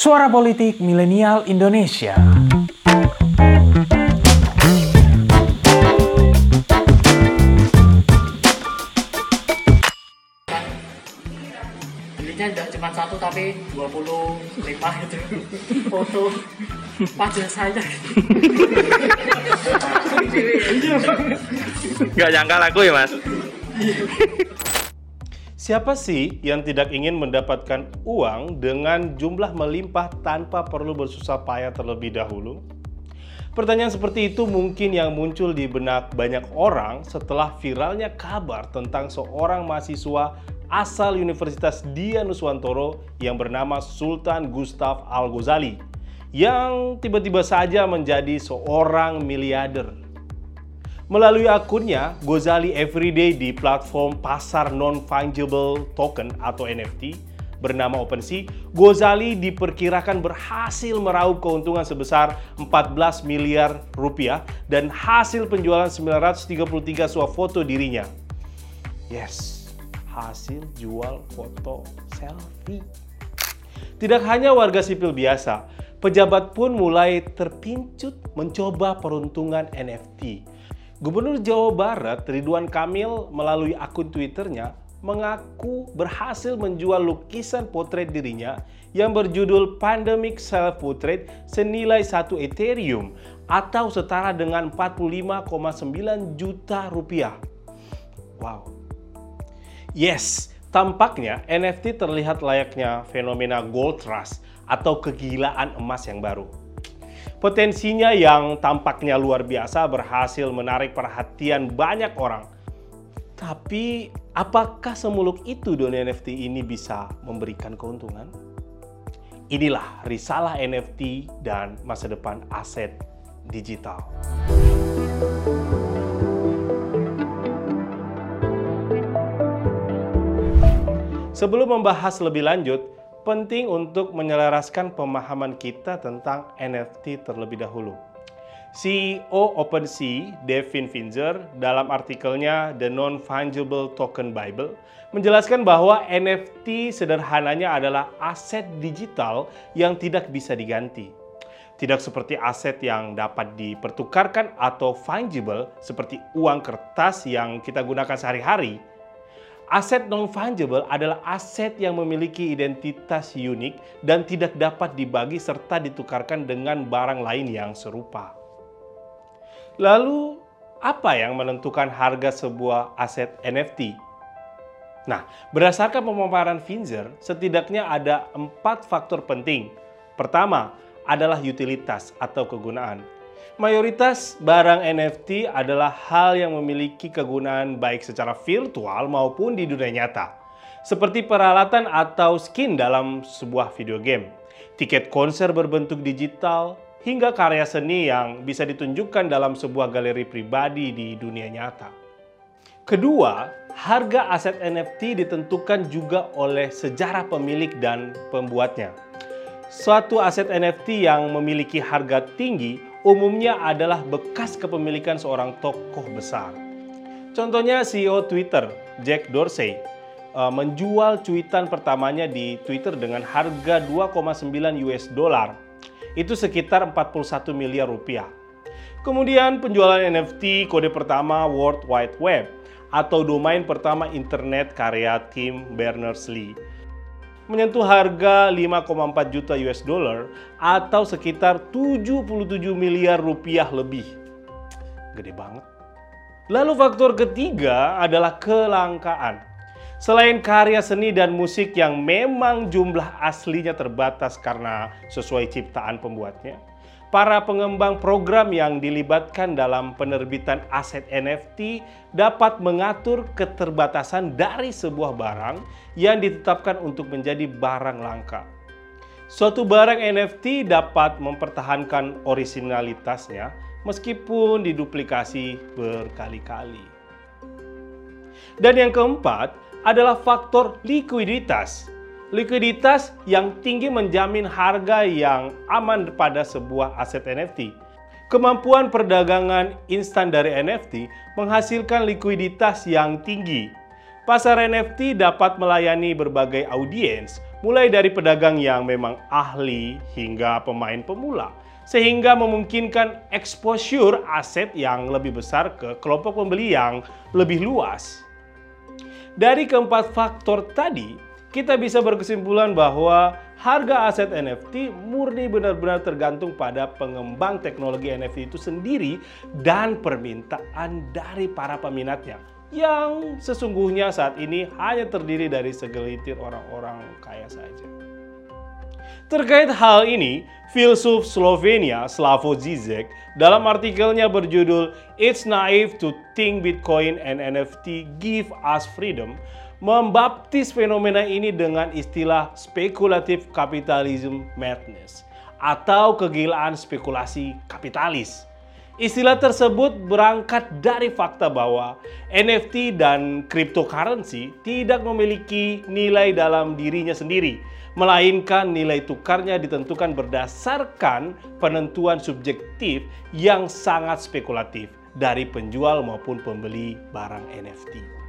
Suara Politik Milenial Indonesia. Belinya cuma satu tapi 25 itu foto pacar saya. Gak nyangka laku ya mas. Siapa sih yang tidak ingin mendapatkan uang dengan jumlah melimpah tanpa perlu bersusah payah terlebih dahulu? Pertanyaan seperti itu mungkin yang muncul di benak banyak orang setelah viralnya kabar tentang seorang mahasiswa asal Universitas Dianuswantoro yang bernama Sultan Gustaf Al Ghozali yang tiba-tiba saja menjadi seorang miliarder. Melalui akunnya, Ghozali Everyday di platform pasar Non-Fungible Token atau NFT bernama OpenSea, Ghozali diperkirakan berhasil meraup keuntungan sebesar 14 miliar rupiah dan hasil penjualan 933 swafoto dirinya. Yes, hasil jual foto selfie. Tidak hanya warga sipil biasa, pejabat pun mulai terpincut mencoba peruntungan NFT. Gubernur Jawa Barat Ridwan Kamil melalui akun Twitternya mengaku berhasil menjual lukisan potret dirinya yang berjudul Pandemic Self Portrait senilai 1 Ethereum atau setara dengan 45,9 juta rupiah. Wow. Yes, tampaknya NFT terlihat layaknya fenomena gold rush atau kegilaan emas yang baru. Potensinya yang tampaknya luar biasa berhasil menarik perhatian banyak orang. Tapi, apakah semuluk itu dunia NFT ini bisa memberikan keuntungan? Inilah risalah NFT dan masa depan aset digital. Sebelum membahas lebih lanjut, penting untuk menyelaraskan pemahaman kita tentang NFT terlebih dahulu. CEO OpenSea, Devin Finzer, dalam artikelnya The Non-Fungible Token Bible, menjelaskan bahwa NFT sederhananya adalah aset digital yang tidak bisa diganti. Tidak seperti aset yang dapat dipertukarkan atau fungible seperti uang kertas yang kita gunakan sehari-hari. Aset non-fungible adalah aset yang memiliki identitas unik dan tidak dapat dibagi serta ditukarkan dengan barang lain yang serupa. Lalu, apa yang menentukan harga sebuah aset NFT? Nah, berdasarkan pemaparan Finzer, setidaknya ada 4 faktor penting. Pertama, adalah utilitas atau kegunaan. Mayoritas barang NFT adalah hal yang memiliki kegunaan baik secara virtual maupun di dunia nyata. Seperti peralatan atau skin dalam sebuah video game, tiket konser berbentuk digital, hingga karya seni yang bisa ditunjukkan dalam sebuah galeri pribadi di dunia nyata. Kedua, harga aset NFT ditentukan juga oleh sejarah pemilik dan pembuatnya. Suatu aset NFT yang memiliki harga tinggi umumnya adalah bekas kepemilikan seorang tokoh besar. Contohnya CEO Twitter, Jack Dorsey, menjual cuitan pertamanya di Twitter dengan harga $2,9. Itu sekitar 41 miliar rupiah. Kemudian penjualan NFT kode pertama World Wide Web atau domain pertama internet karya Tim Berners-Lee menyentuh harga $5,4 juta atau sekitar 77 miliar rupiah lebih. Gede banget. Lalu faktor ketiga adalah kelangkaan. Selain karya seni dan musik yang memang jumlah aslinya terbatas karena sesuai ciptaan pembuatnya, para pengembang program yang dilibatkan dalam penerbitan aset NFT dapat mengatur keterbatasan dari sebuah barang yang ditetapkan untuk menjadi barang langka. Suatu barang NFT dapat mempertahankan orisinalitasnya meskipun diduplikasi berkali-kali. Dan yang keempat adalah faktor likuiditas. Likuiditas yang tinggi menjamin harga yang aman pada sebuah aset NFT. Kemampuan perdagangan instan dari NFT menghasilkan likuiditas yang tinggi. Pasar NFT dapat melayani berbagai audiens, mulai dari pedagang yang memang ahli hingga pemain pemula, sehingga memungkinkan exposure aset yang lebih besar ke kelompok pembeli yang lebih luas. Dari keempat faktor tadi, kita bisa berkesimpulan bahwa harga aset NFT murni benar-benar tergantung pada pengembang teknologi NFT itu sendiri dan permintaan dari para peminatnya, yang sesungguhnya saat ini hanya terdiri dari segelintir orang-orang kaya saja. Terkait hal ini, filsuf Slovenia Slavoj Zizek dalam artikelnya berjudul It's Naive to Think Bitcoin and NFT Give Us Freedom membaptis fenomena ini dengan istilah Speculative Capitalism Madness atau kegilaan spekulasi kapitalis. Istilah tersebut berangkat dari fakta bahwa NFT dan cryptocurrency tidak memiliki nilai dalam dirinya sendiri, melainkan nilai tukarnya ditentukan berdasarkan penentuan subjektif yang sangat spekulatif dari penjual maupun pembeli barang NFT.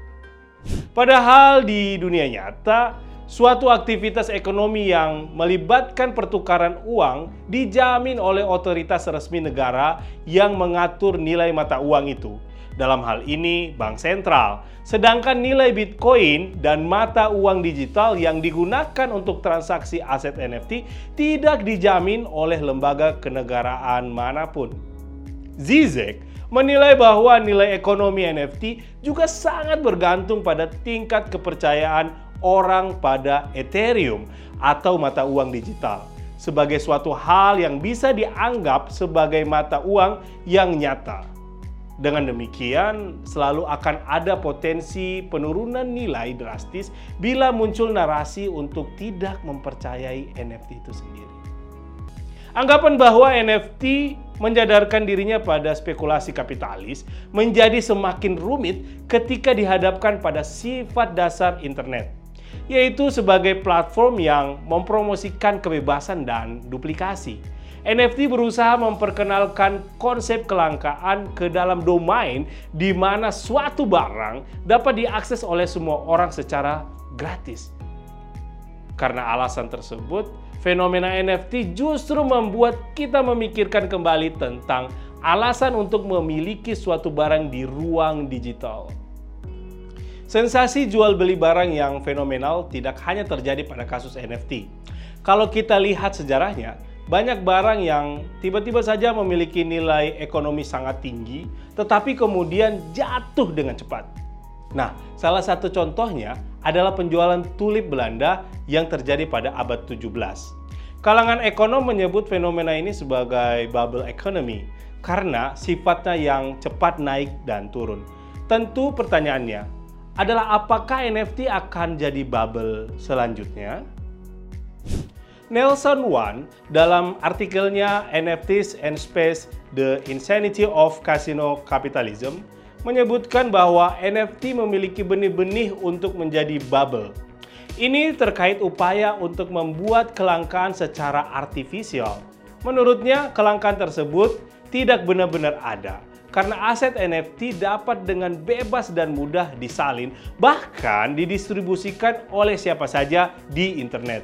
Padahal di dunia nyata, suatu aktivitas ekonomi yang melibatkan pertukaran uang dijamin oleh otoritas resmi negara yang mengatur nilai mata uang itu. Dalam hal ini, bank sentral. Sedangkan nilai Bitcoin dan mata uang digital yang digunakan untuk transaksi aset NFT tidak dijamin oleh lembaga kenegaraan manapun. Zizek menilai bahwa nilai ekonomi NFT juga sangat bergantung pada tingkat kepercayaan orang pada Ethereum atau mata uang digital sebagai suatu hal yang bisa dianggap sebagai mata uang yang nyata. Dengan demikian, selalu akan ada potensi penurunan nilai drastis bila muncul narasi untuk tidak mempercayai NFT itu sendiri. Anggapan bahwa NFT menjadarkan dirinya pada spekulasi kapitalis menjadi semakin rumit ketika dihadapkan pada sifat dasar internet, yaitu sebagai platform yang mempromosikan kebebasan dan duplikasi. NFT berusaha memperkenalkan konsep kelangkaan ke dalam domain di mana suatu barang dapat diakses oleh semua orang secara gratis. Karena alasan tersebut, fenomena NFT justru membuat kita memikirkan kembali tentang alasan untuk memiliki suatu barang di ruang digital. Sensasi jual beli barang yang fenomenal tidak hanya terjadi pada kasus NFT. Kalau kita lihat sejarahnya, banyak barang yang tiba-tiba saja memiliki nilai ekonomi sangat tinggi, tetapi kemudian jatuh dengan cepat. Nah, salah satu contohnya adalah penjualan tulip Belanda yang terjadi pada abad 17. Kalangan ekonom menyebut fenomena ini sebagai bubble economy karena sifatnya yang cepat naik dan turun. Tentu pertanyaannya adalah apakah NFT akan jadi bubble selanjutnya? Nelson Wan dalam artikelnya NFTs and Space The Insanity of Casino Capitalism menyebutkan bahwa NFT memiliki benih-benih untuk menjadi bubble. Ini terkait upaya untuk membuat kelangkaan secara artifisial. Menurutnya, kelangkaan tersebut tidak benar-benar ada, karena aset NFT dapat dengan bebas dan mudah disalin, bahkan didistribusikan oleh siapa saja di internet.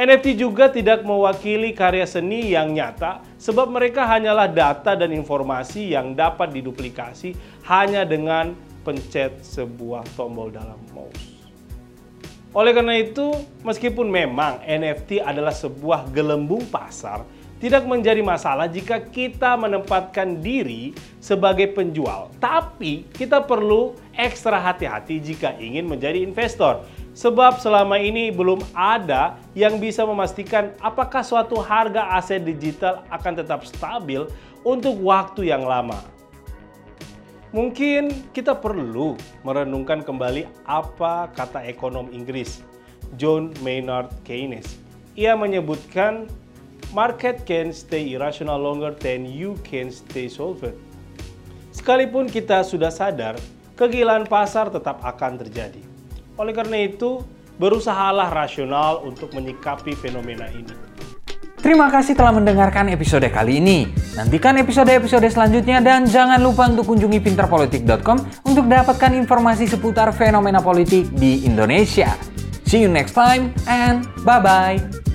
NFT juga tidak mewakili karya seni yang nyata, sebab mereka hanyalah data dan informasi yang dapat diduplikasi hanya dengan pencet sebuah tombol dalam mouse. Oleh karena itu, meskipun memang NFT adalah sebuah gelembung pasar, tidak menjadi masalah jika kita menempatkan diri sebagai penjual. Tapi kita perlu ekstra hati-hati jika ingin menjadi investor. Sebab selama ini belum ada yang bisa memastikan apakah suatu harga aset digital akan tetap stabil untuk waktu yang lama. Mungkin kita perlu merenungkan kembali apa kata ekonom Inggris John Maynard Keynes. Ia menyebutkan, "Market can stay irrational longer than you can stay solvent." Sekalipun kita sudah sadar, kegilaan pasar tetap akan terjadi. Oleh karena itu, berusahalah rasional untuk menyikapi fenomena ini. Terima kasih telah mendengarkan episode kali ini. Nantikan episode-episode selanjutnya dan jangan lupa untuk kunjungi PinterPolitik.com untuk dapatkan informasi seputar fenomena politik di Indonesia. See you next time and bye-bye.